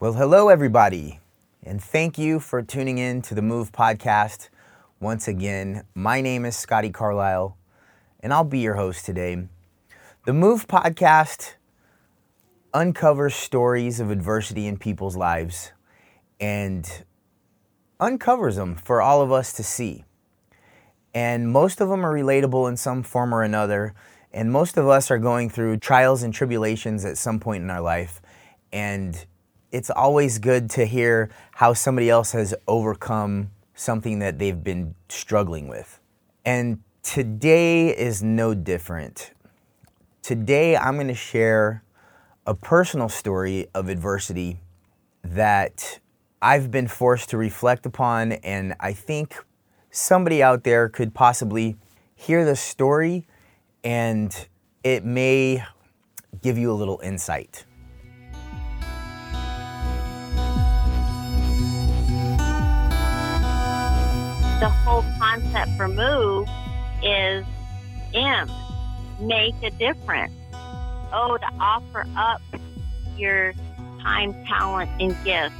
Well, hello everybody, and thank you for tuning in to the Move podcast once again. My name is Scotty Carlisle, and I'll be your host today. The Move podcast uncovers stories of adversity in people's lives and uncovers them for all of us to see. And most of them are relatable in some form or another, and most of us are going through trials and tribulations at some point in our life, and it's always good to hear how somebody else has overcome something that they've been struggling with. And today is no different. Today I'm going to share a personal story of adversity that I've been forced to reflect upon, and I think somebody out there could possibly hear this story and it may give you a little insight. The whole concept for Move is M, make a difference. O, to offer up your time, talent, and gifts.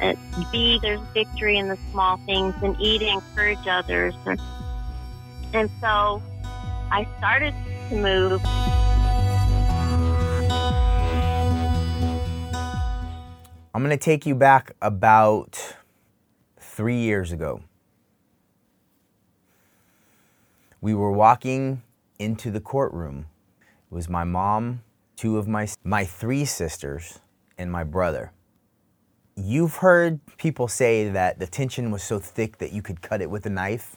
And B, there's victory in the small things. And E, to encourage others. And so I started to move. I'm going to take you back about 3 years ago. We were walking into the courtroom. It was my mom, two of my three sisters, and my brother. You've heard people say that the tension was so thick that you could cut it with a knife.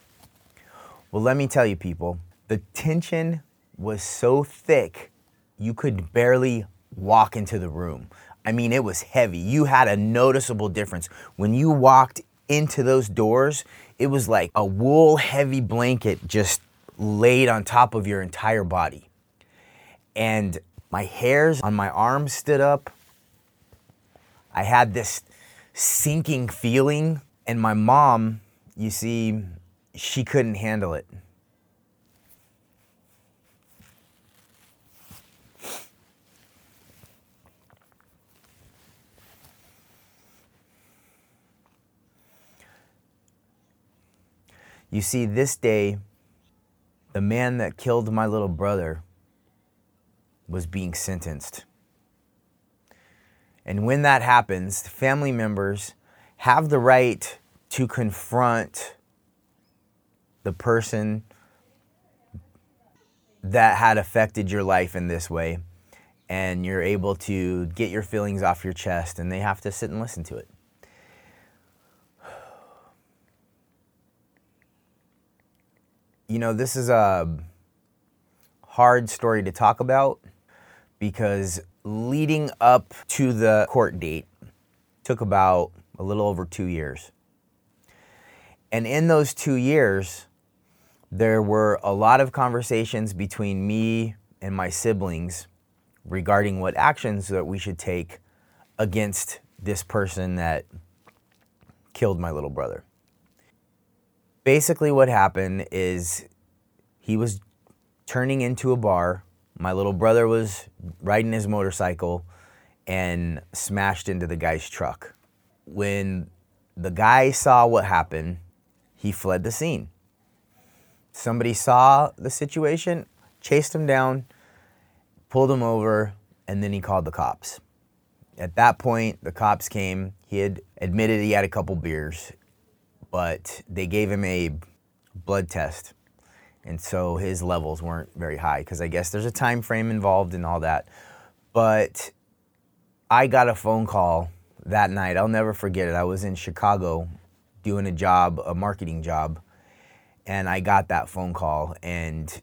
Well, let me tell you people, the tension was so thick you could barely walk into the room. I mean, it was heavy. You had a noticeable difference. When you walked into those doors, it was like a wool heavy blanket just laid on top of your entire body. And my hairs on my arms stood up. I had this sinking feeling. And my mom, you see, she couldn't handle it. You see, this day, the man that killed my little brother was being sentenced. And when that happens, family members have the right to confront the person that had affected your life in this way. And you're able to get your feelings off your chest, and they have to sit and listen to it. You know, this is a hard story to talk about because leading up to the court date took about a little over 2 years. And in those 2 years, there were a lot of conversations between me and my siblings regarding what actions that we should take against this person that killed my little brother. Basically what happened is he was turning into a bar. My little brother was riding his motorcycle and smashed into the guy's truck. When the guy saw what happened, he fled the scene. Somebody saw the situation, chased him down, pulled him over, and then he called the cops. At that point, the cops came. He had admitted he had a couple beers, but they gave him a blood test, and so his levels weren't very high because I guess there's a time frame involved and all that. But I got a phone call that night. I'll never forget it. I was in Chicago doing a marketing job, and I got that phone call, and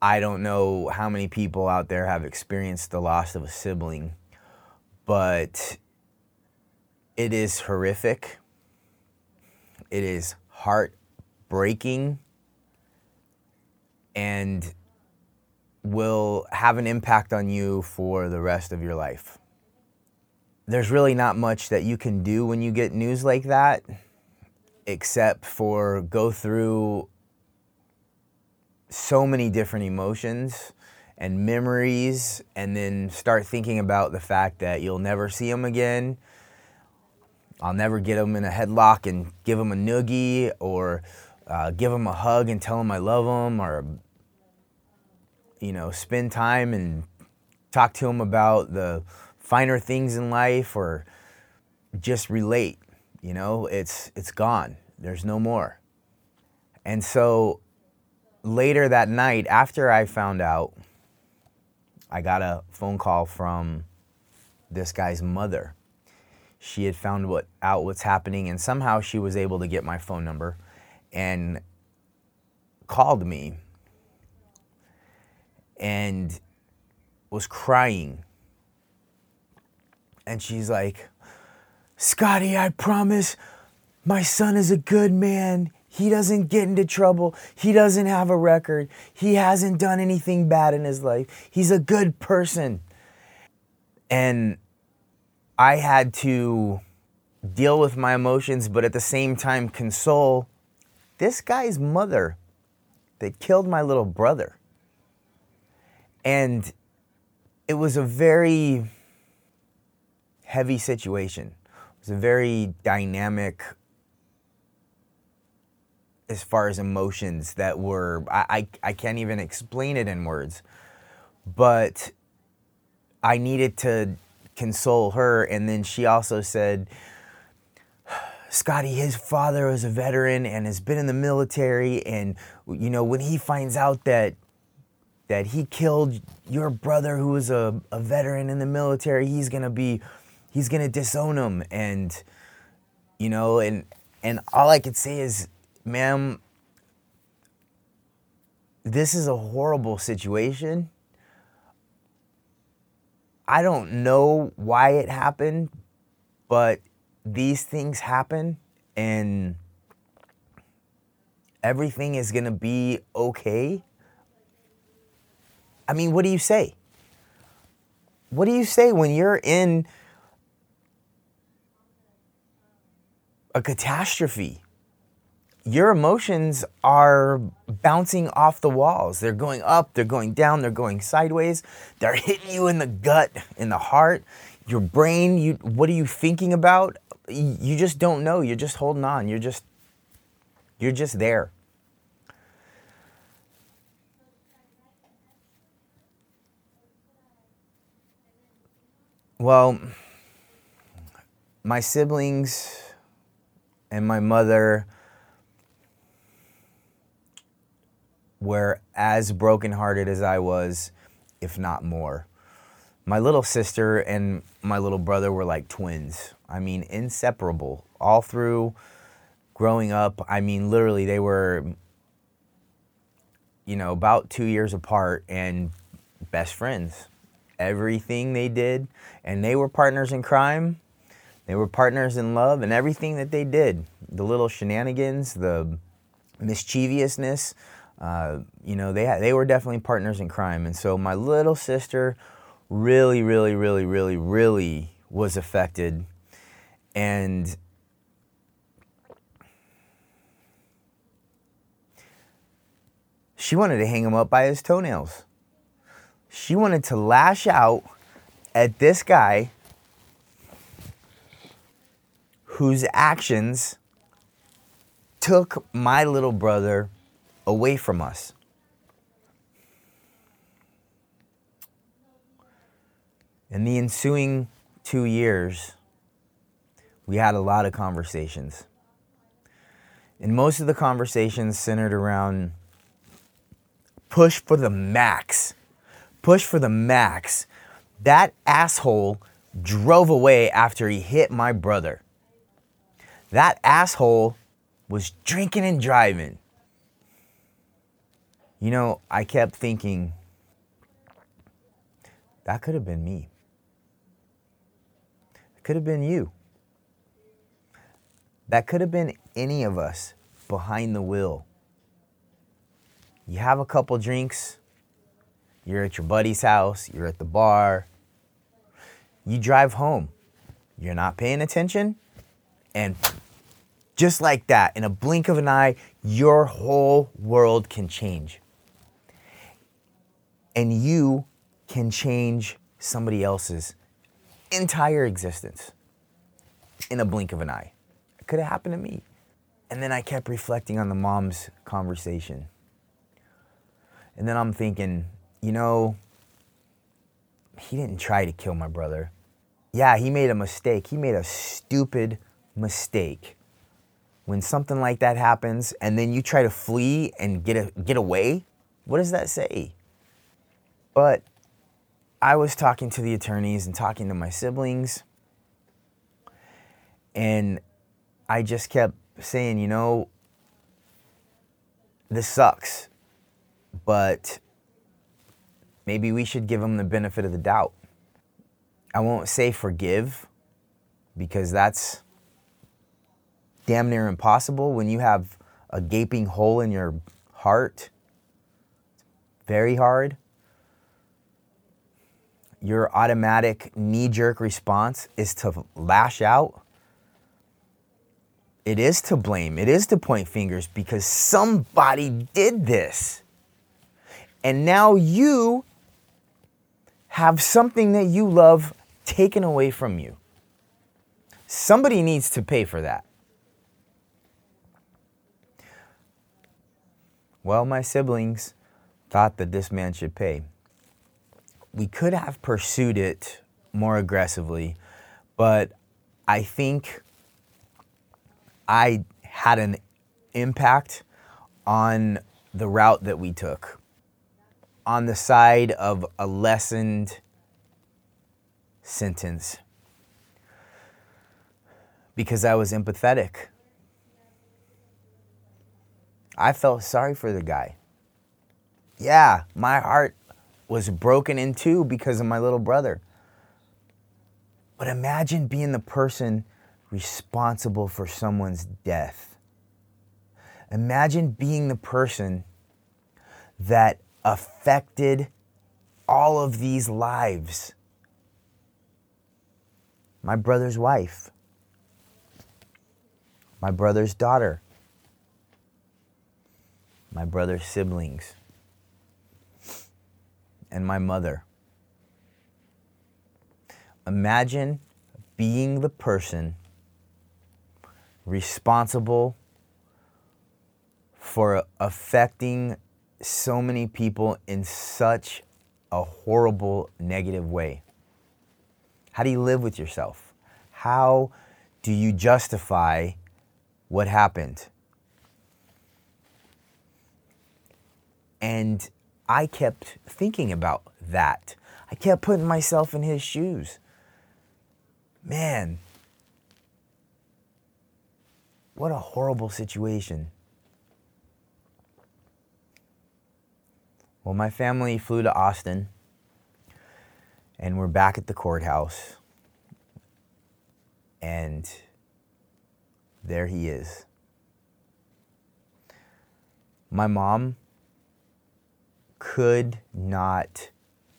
I don't know how many people out there have experienced the loss of a sibling, but it is horrific. It is heartbreaking and will have an impact on you for the rest of your life. There's really not much that you can do when you get news like that, except for go through so many different emotions and memories, and then start thinking about the fact that you'll never see them again. I'll never get them in a headlock and give them a noogie, or give them a hug and tell them I love them, or, you know, spend time and talk to them about the finer things in life, or just relate. You know, it's gone. There's no more. And so later that night, after I found out, I got a phone call from this guy's mother. She had found out what's happening, and somehow she was able to get my phone number and called me and was crying. And she's like, "Scotty, I promise my son is a good man. He doesn't get into trouble. He doesn't have a record. He hasn't done anything bad in his life. He's a good person." And I had to deal with my emotions, but at the same time console this guy's mother that killed my little brother. And it was a very heavy situation. It was a very dynamic, as far as emotions that were, I can't even explain it in words, but I needed to console her. And then she also said, "Scotty, his father is a veteran and has been in the military, and, you know, when he finds out that he killed your brother who was a veteran in the military, he's gonna disown him." And, you know, and all I could say is, "Ma'am, this is a horrible situation. I don't know why it happened, but these things happen, and everything is gonna be okay." I mean, what do you say? What do you say when you're in a catastrophe? Your emotions are bouncing off the walls. They're going up, they're going down, they're going sideways. They're hitting you in the gut, in the heart, your brain. What are you thinking about? You just don't know. You're just holding on. You're just there. Well, my siblings and my mother were as brokenhearted as I was, if not more. My little sister and my little brother were like twins. I mean, inseparable. All through growing up, I mean, literally they were, you know, about 2 years apart and best friends. Everything they did, and they were partners in crime, they were partners in love, and everything that they did, the little shenanigans, the mischievousness, you know, they were definitely partners in crime. And so my little sister really was affected. And she wanted to hang him up by his toenails. She wanted to lash out at this guy whose actions took my little brother away from us. In the ensuing 2 years, we had a lot of conversations. And most of the conversations centered around push for the max. Push for the max. That asshole drove away after he hit my brother. That asshole was drinking and driving. You know, I kept thinking, that could have been me. It could have been you. That could have been any of us behind the wheel. You have a couple drinks, you're at your buddy's house, you're at the bar, you drive home, you're not paying attention, and just like that, in a blink of an eye, your whole world can change. and you can change somebody else's entire existence in a blink of an eye. It could have happened to me. And then I kept reflecting on the mom's conversation. And then I'm thinking, you know, he didn't try to kill my brother. Yeah, he made a mistake. He made a stupid mistake. When something like that happens and then you try to flee and get away, what does that say? But I was talking to the attorneys and talking to my siblings, and I just kept saying, you know, this sucks, but maybe we should give him the benefit of the doubt. I won't say forgive, because that's damn near impossible when you have a gaping hole in your heart. Very hard. Your automatic knee-jerk response is to lash out. It is to blame. It is to point fingers because somebody did this. And now you have something that you love taken away from you. Somebody needs to pay for that. Well, my siblings thought that this man should pay. We could have pursued it more aggressively, but I think I had an impact on the route that we took, on the side of a lessened sentence, because I was empathetic. I felt sorry for the guy. Yeah, my heart was broken in two because of my little brother. But imagine being the person responsible for someone's death. Imagine being the person that affected all of these lives. My brother's wife. My brother's daughter. My brother's siblings. And my mother. Imagine being the person responsible for affecting so many people in such a horrible, negative way. How do you live with yourself? How do you justify what happened? And I kept thinking about that. I kept putting myself in his shoes. Man, what a horrible situation. Well, my family flew to Austin, and we're back at the courthouse, and there he is. My mom could not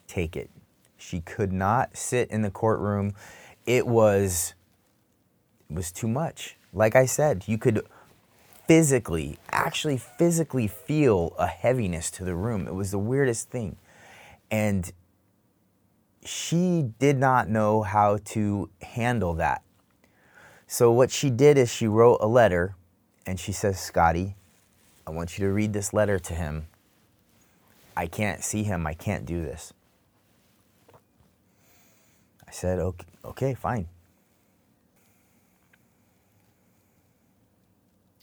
take it. She could not sit in the courtroom. It was too much. Like I said, you could physically feel a heaviness to the room. It was the weirdest thing. And she did not know how to handle that. So what she did is she wrote a letter, and she says, Scotty, I want you to read this letter to him. I can't see him. I can't do this. I said, okay, fine.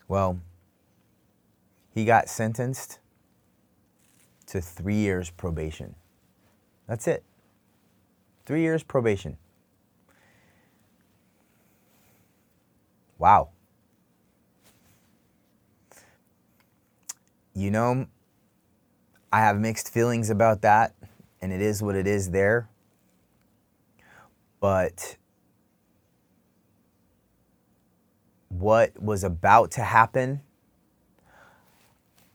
Well, he got sentenced to 3 years probation. That's it. 3 years probation. Wow. You know, I have mixed feelings about that, and it is what it is there. But what was about to happen,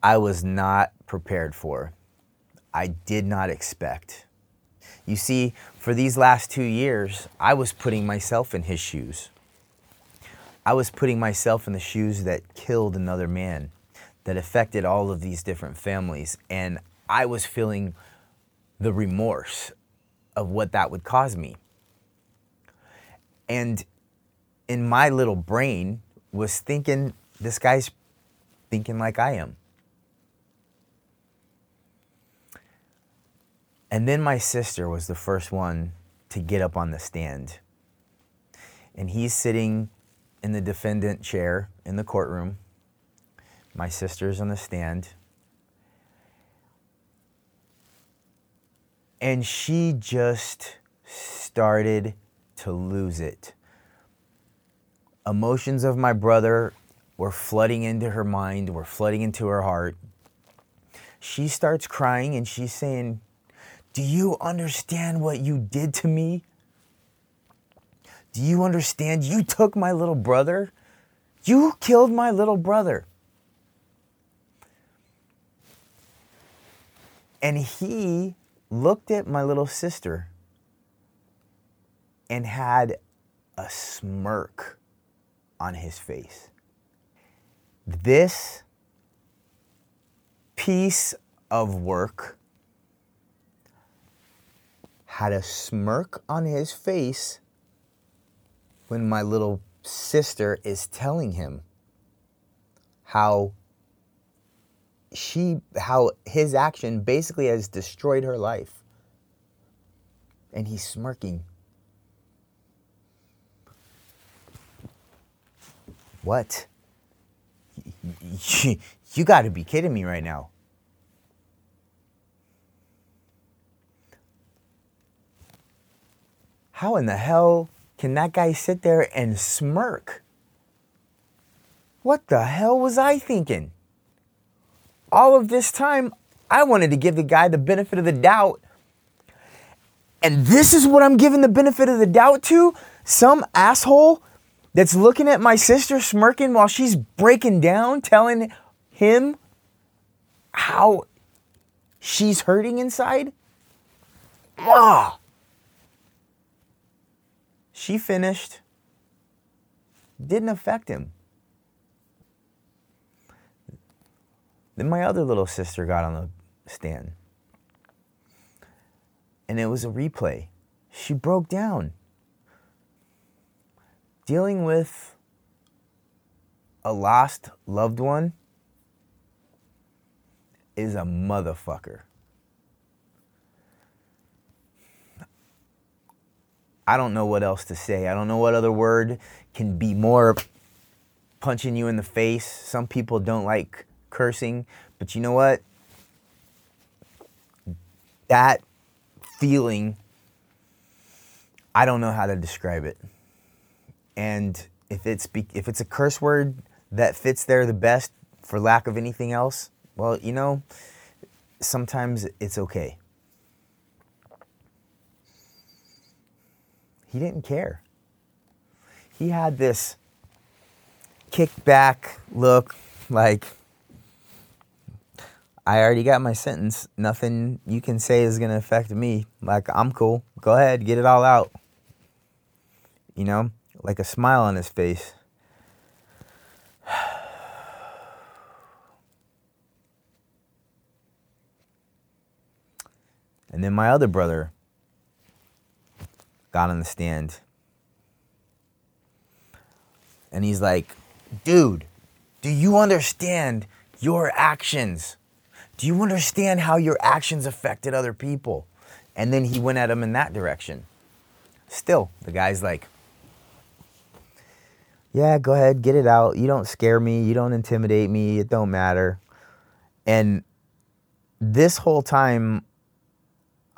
I was not prepared for. I did not expect. You see, for these last 2 years, I was putting myself in his shoes. I was putting myself in the shoes that killed another man, that affected all of these different families, and I was feeling the remorse of what that would cause me. And in my little brain was thinking, this guy's thinking like I am. And then my sister was the first one to get up on the stand. And he's sitting in the defendant chair in the courtroom. My sister's on the stand. And she just started to lose it. Emotions of my brother were flooding into her mind, were flooding into her heart. She starts crying and she's saying, "Do you understand what you did to me? Do you understand? You took my little brother. You killed my little brother." And he looked at my little sister and had a smirk on his face. This piece of work had a smirk on his face when my little sister is telling him how his action basically has destroyed her life. And he's smirking. What? You gotta be kidding me right now. How in the hell can that guy sit there and smirk? What the hell was I thinking? All of this time, I wanted to give the guy the benefit of the doubt. And this is what I'm giving the benefit of the doubt to? Some asshole that's looking at my sister smirking while she's breaking down, telling him how she's hurting inside? Ah! She finished. Didn't affect him. Then my other little sister got on the stand. And it was a replay. She broke down. Dealing with a lost loved one is a motherfucker. I don't know what else to say. I don't know what other word can be more punching you in the face. Some people don't like cursing, but you know what? That feeling, I don't know how to describe it. And if it's a curse word that fits there the best for lack of anything else, well, you know, sometimes it's okay. He didn't care. He had this kickback look like, I already got my sentence. Nothing you can say is going to affect me. Like, I'm cool. Go ahead. Get it all out. You know, like a smile on his face. And then my other brother got on the stand. And he's like, "Dude, do you understand your actions? Do you understand how your actions affected other people?" And then he went at him in that direction. Still, the guy's like, "Yeah, go ahead, get it out. You don't scare me. You don't intimidate me. It don't matter." And this whole time,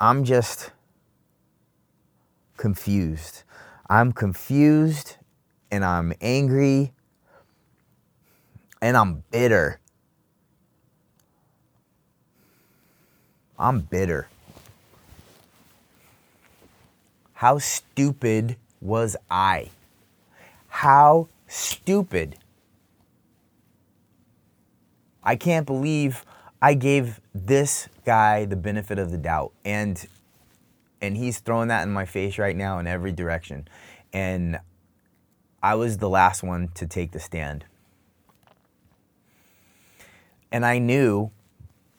I'm just confused. I'm confused, and I'm angry, and I'm bitter. I'm bitter. How stupid was I? How stupid. I can't believe I gave this guy the benefit of the doubt. And he's throwing that in my face right now in every direction. And I was the last one to take the stand. And I knew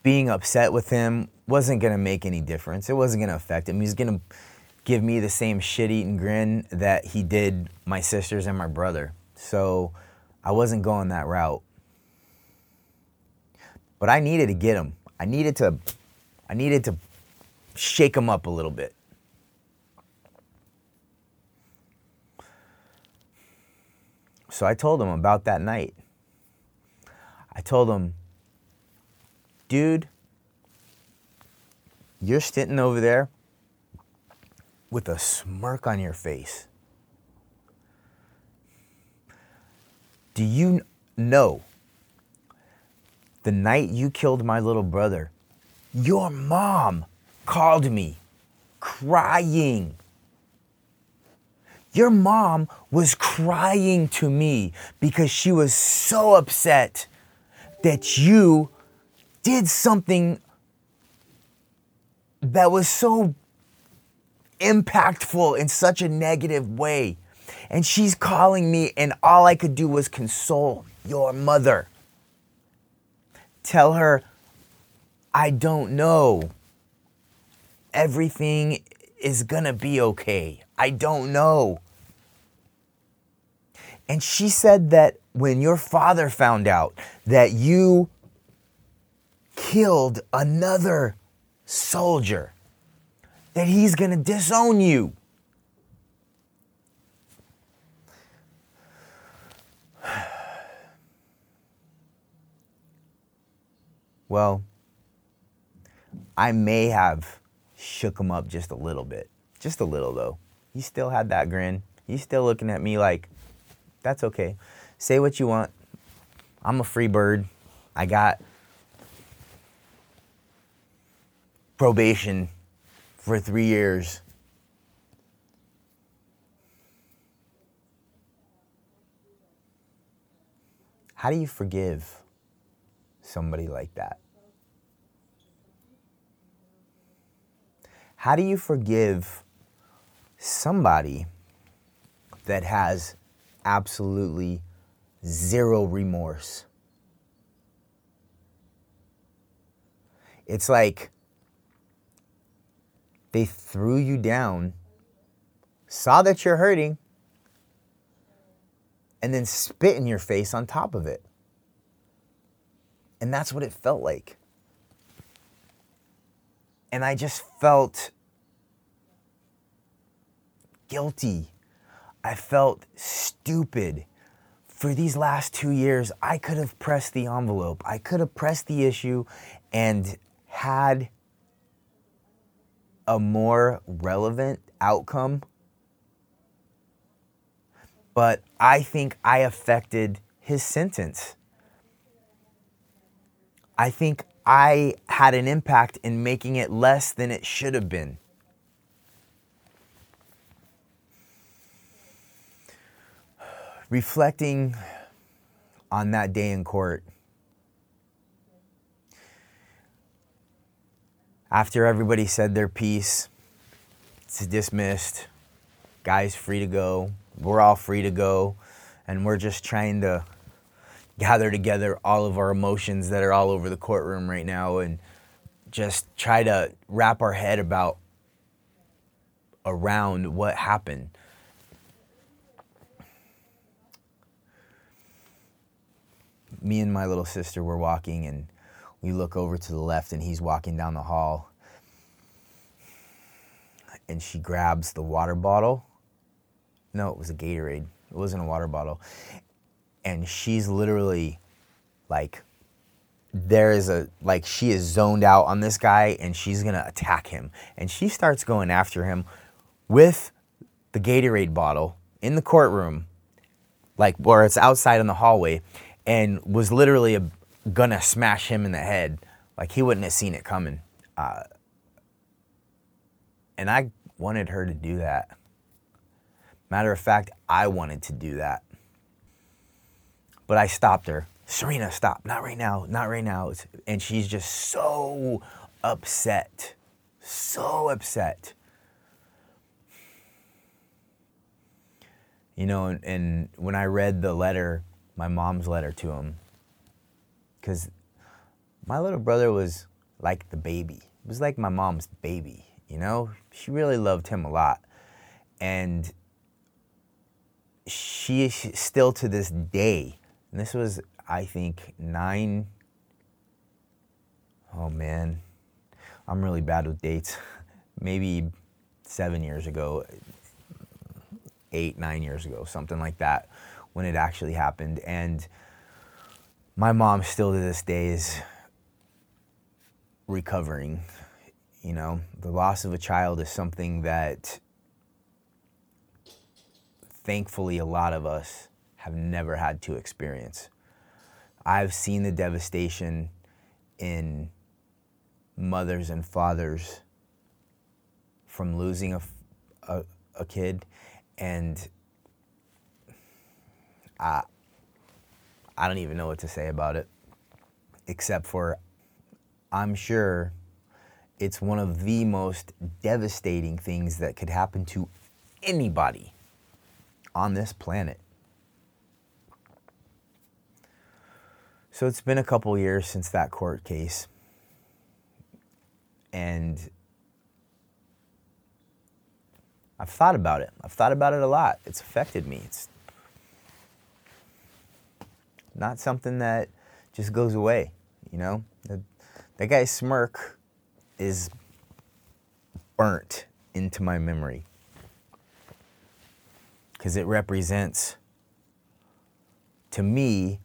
being upset with him wasn't going to make any difference. It wasn't going to affect him. He was going to give me the same shit-eating grin that he did my sisters and my brother. So I wasn't going that route. But I needed to get him. I needed to shake him up a little bit. So I told him about that night. I told him, dude, you're sitting over there with a smirk on your face. Do you know the night you killed my little brother, your mom called me crying. Your mom was crying to me because she was so upset that you did something that was so impactful in such a negative way. And she's calling me, and all I could do was console your mother. Tell her, I don't know. Everything is gonna be okay. I don't know. And she said that when your father found out that you killed another soldier, that he's gonna disown you. Well, I may have shook him up just a little bit. Just a little, though. He still had that grin. He's still looking at me like, that's okay. Say what you want. I'm a free bird. I got probation for 3 years. How do you forgive somebody like that? How do you forgive somebody that has absolutely zero remorse? It's like they threw you down, saw that you're hurting, and then spit in your face on top of it. And that's what it felt like. And I just felt guilty. I felt stupid. For these last 2 years, I could have pressed the envelope. I could have pressed the issue and had a more relevant outcome. But I think I affected his sentence. I think I had an impact in making it less than it should have been. Reflecting on that day in court, after everybody said their piece, it's dismissed, guy's free to go, we're all free to go, and we're just trying to gather together all of our emotions that are all over the courtroom right now and just try to wrap our head around what happened. Me and my little sister were walking, and we look over to the left, and he's walking down the hall, and she grabs the water bottle. No, it was a Gatorade. It wasn't a water bottle. And she's literally like, she is zoned out on this guy and she's gonna attack him. And she starts going after him with the Gatorade bottle in the courtroom, like where it's outside in the hallway, and was literally gonna smash him in the head. Like he wouldn't have seen it coming. And I wanted her to do that. Matter of fact, I wanted to do that. But I stopped her. Serena, stop. Not right now. And she's just so upset. So upset. You know, and when I read the letter, my mom's letter to him, because my little brother was like the baby. It was like my mom's baby, you know? She really loved him a lot. And she is still to this day, and this was, I think, I'm really bad with dates. Maybe 7 years ago, 8, 9 years ago, something like that, when it actually happened. And my mom still to this day is recovering. You know, the loss of a child is something that thankfully a lot of us have never had to experience. I've seen the devastation in mothers and fathers from losing a kid, and I don't even know what to say about it, except for I'm sure it's one of the most devastating things that could happen to anybody on this planet. So it's been a couple years since that court case, and I've thought about it. I've thought about it a lot. It's affected me. It's not something that just goes away, you know? That guy's smirk is burnt into my memory, because it represents, to me,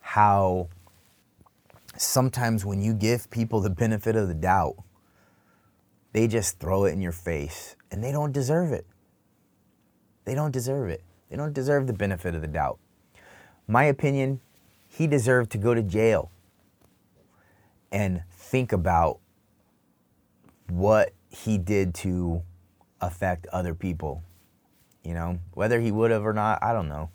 how sometimes when you give people the benefit of the doubt, they just throw it in your face, and they don't deserve it. They don't deserve it. They don't deserve the benefit of the doubt. My opinion, he deserved to go to jail and think about what he did to affect other people. You know, whether he would have or not, I don't know.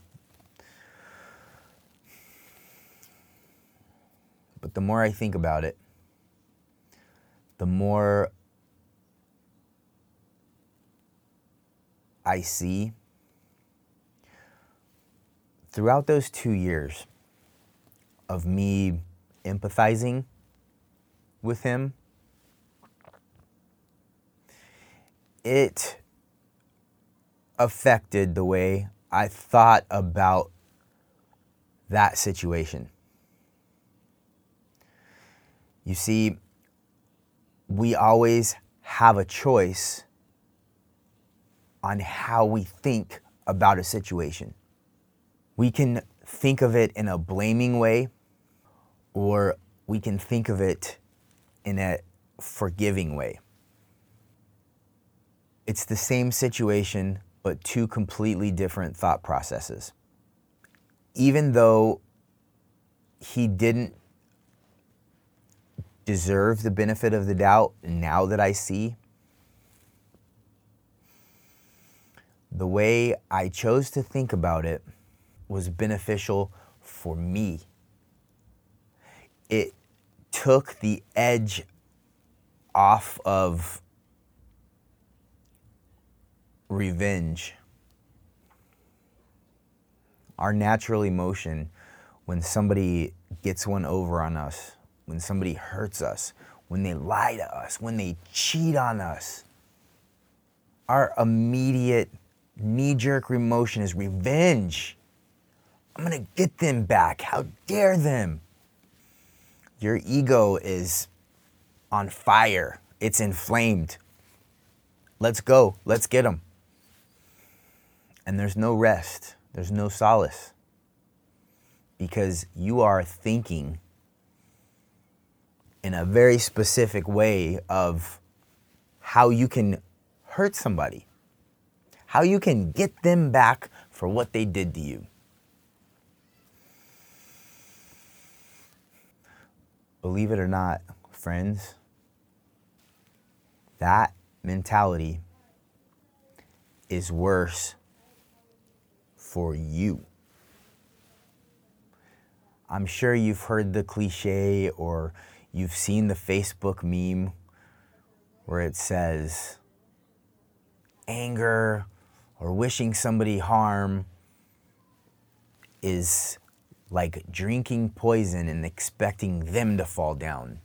But the more I think about it, the more I see throughout those 2 years of me empathizing with him, it affected the way I thought about that situation. You see, we always have a choice on how we think about a situation. We can think of it in a blaming way, or we can think of it in a forgiving way. It's the same situation, but two completely different thought processes. Even though he didn't deserve the benefit of the doubt, now that I see, the way I chose to think about it was beneficial for me. It took the edge off of revenge. Our natural emotion when somebody gets one over on us, when somebody hurts us, when they lie to us, when they cheat on us, our immediate knee-jerk emotion is revenge. I'm gonna get them back. How dare them? Your ego is on fire. It's inflamed. Let's go. Let's get them. And there's no rest, there's no solace, because you are thinking in a very specific way of how you can hurt somebody, how you can get them back for what they did to you. Believe it or not, friends, that mentality is worse for you. I'm sure you've heard the cliche, or you've seen the Facebook meme where it says anger or wishing somebody harm is like drinking poison and expecting them to fall down.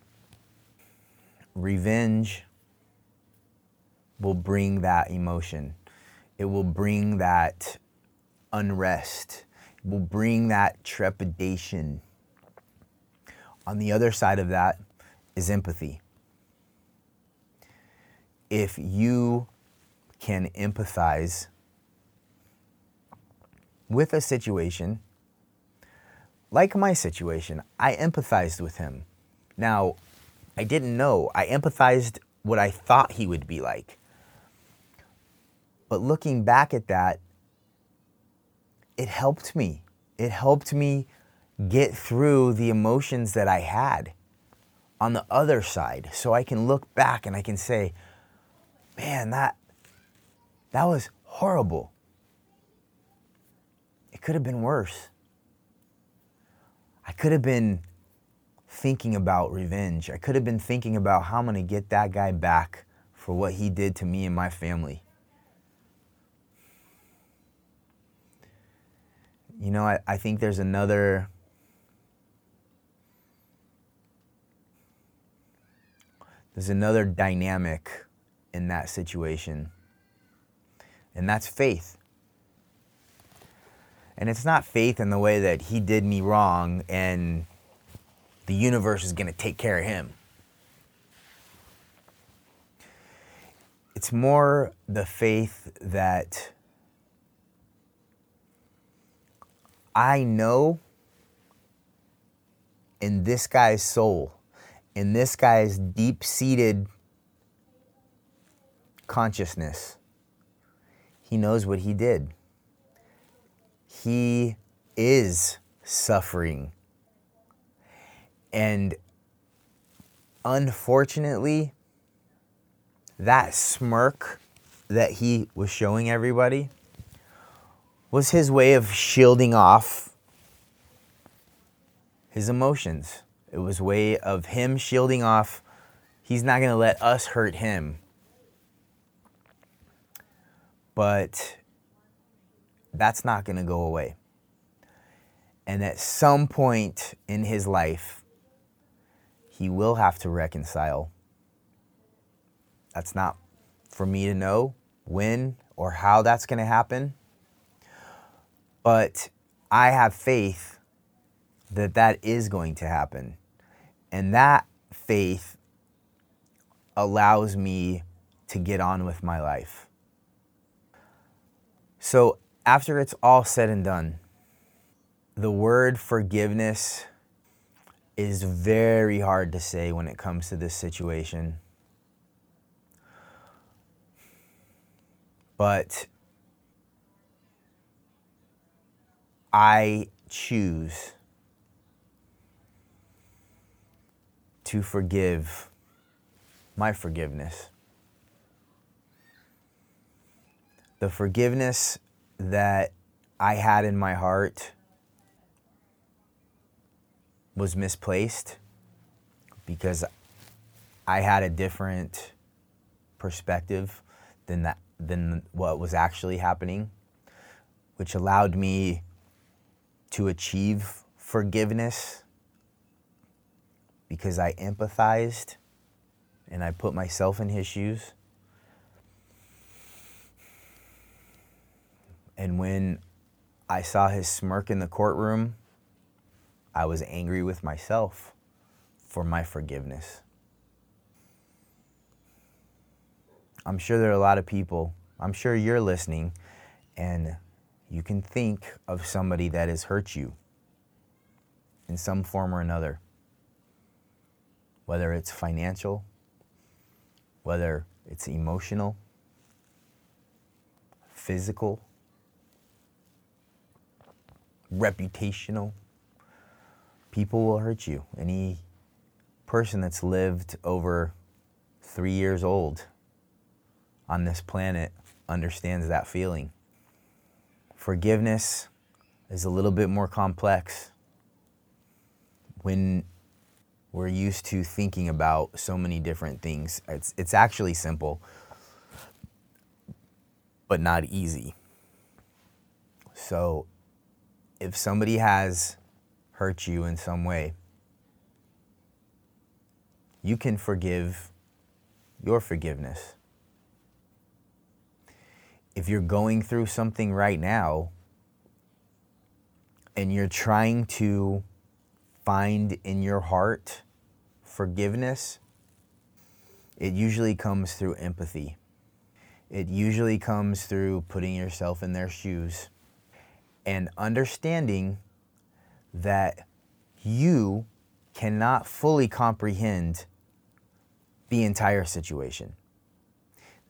Revenge will bring that emotion. It will bring that unrest. It will bring that trepidation. On the other side of that is empathy. If you can empathize with a situation, like my situation, I empathized with him. Now, I didn't know. I empathized what I thought he would be like. But looking back at that, it helped me. It helped me get through the emotions that I had on the other side. So I can look back and I can say, man, that was horrible. It could have been worse. I could have been thinking about revenge. I could have been thinking about how I'm going to get that guy back for what he did to me and my family. You know, I think there's another dynamic in that situation, and that's faith. And it's not faith in the way that he did me wrong and the universe is going to take care of him. It's more the faith that I know in this guy's soul, in this guy's deep-seated consciousness, he knows what he did. He is suffering. And unfortunately, that smirk that he was showing everybody was his way of shielding off his emotions. It was a way of him shielding off, he's not going to let us hurt him. But that's not going to go away. And at some point in his life, he will have to reconcile. That's not for me to know when or how that's going to happen. But I have faith that that is going to happen. And that faith allows me to get on with my life. So after it's all said and done, the word forgiveness is very hard to say when it comes to this situation. But I choose to forgive my forgiveness. The forgiveness that I had in my heart was misplaced because I had a different perspective than what was actually happening, which allowed me to achieve forgiveness because I empathized and I put myself in his shoes. And when I saw his smirk in the courtroom, I was angry with myself for my forgiveness. I'm sure there are a lot of people, I'm sure you're listening, and you can think of somebody that has hurt you in some form or another, whether it's financial, whether it's emotional, physical, reputational. People will hurt you. Any person that's lived over 3 years old on this planet understands that feeling. Forgiveness is a little bit more complex when we're used to thinking about so many different things. It's actually simple, but not easy. So if somebody has hurt you in some way, you can forgive your forgiveness. If you're going through something right now and you're trying to find in your heart forgiveness, it usually comes through empathy. It usually comes through putting yourself in their shoes and understanding that you cannot fully comprehend the entire situation.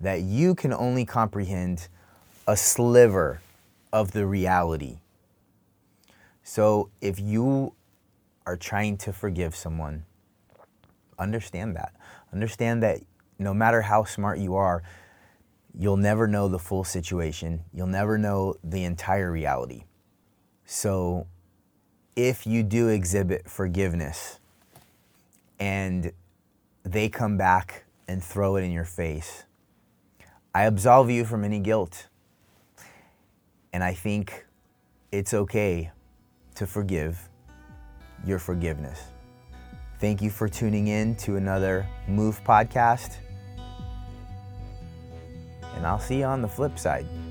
That you can only comprehend a sliver of the reality. So if you are trying to forgive someone, understand that. Understand that no matter how smart you are, you'll never know the full situation. You'll never know the entire reality. So if you do exhibit forgiveness and they come back and throw it in your face, I absolve you from any guilt. And I think it's okay to forgive your forgiveness. Thank you for tuning in to another Move podcast. And I'll see you on the flip side.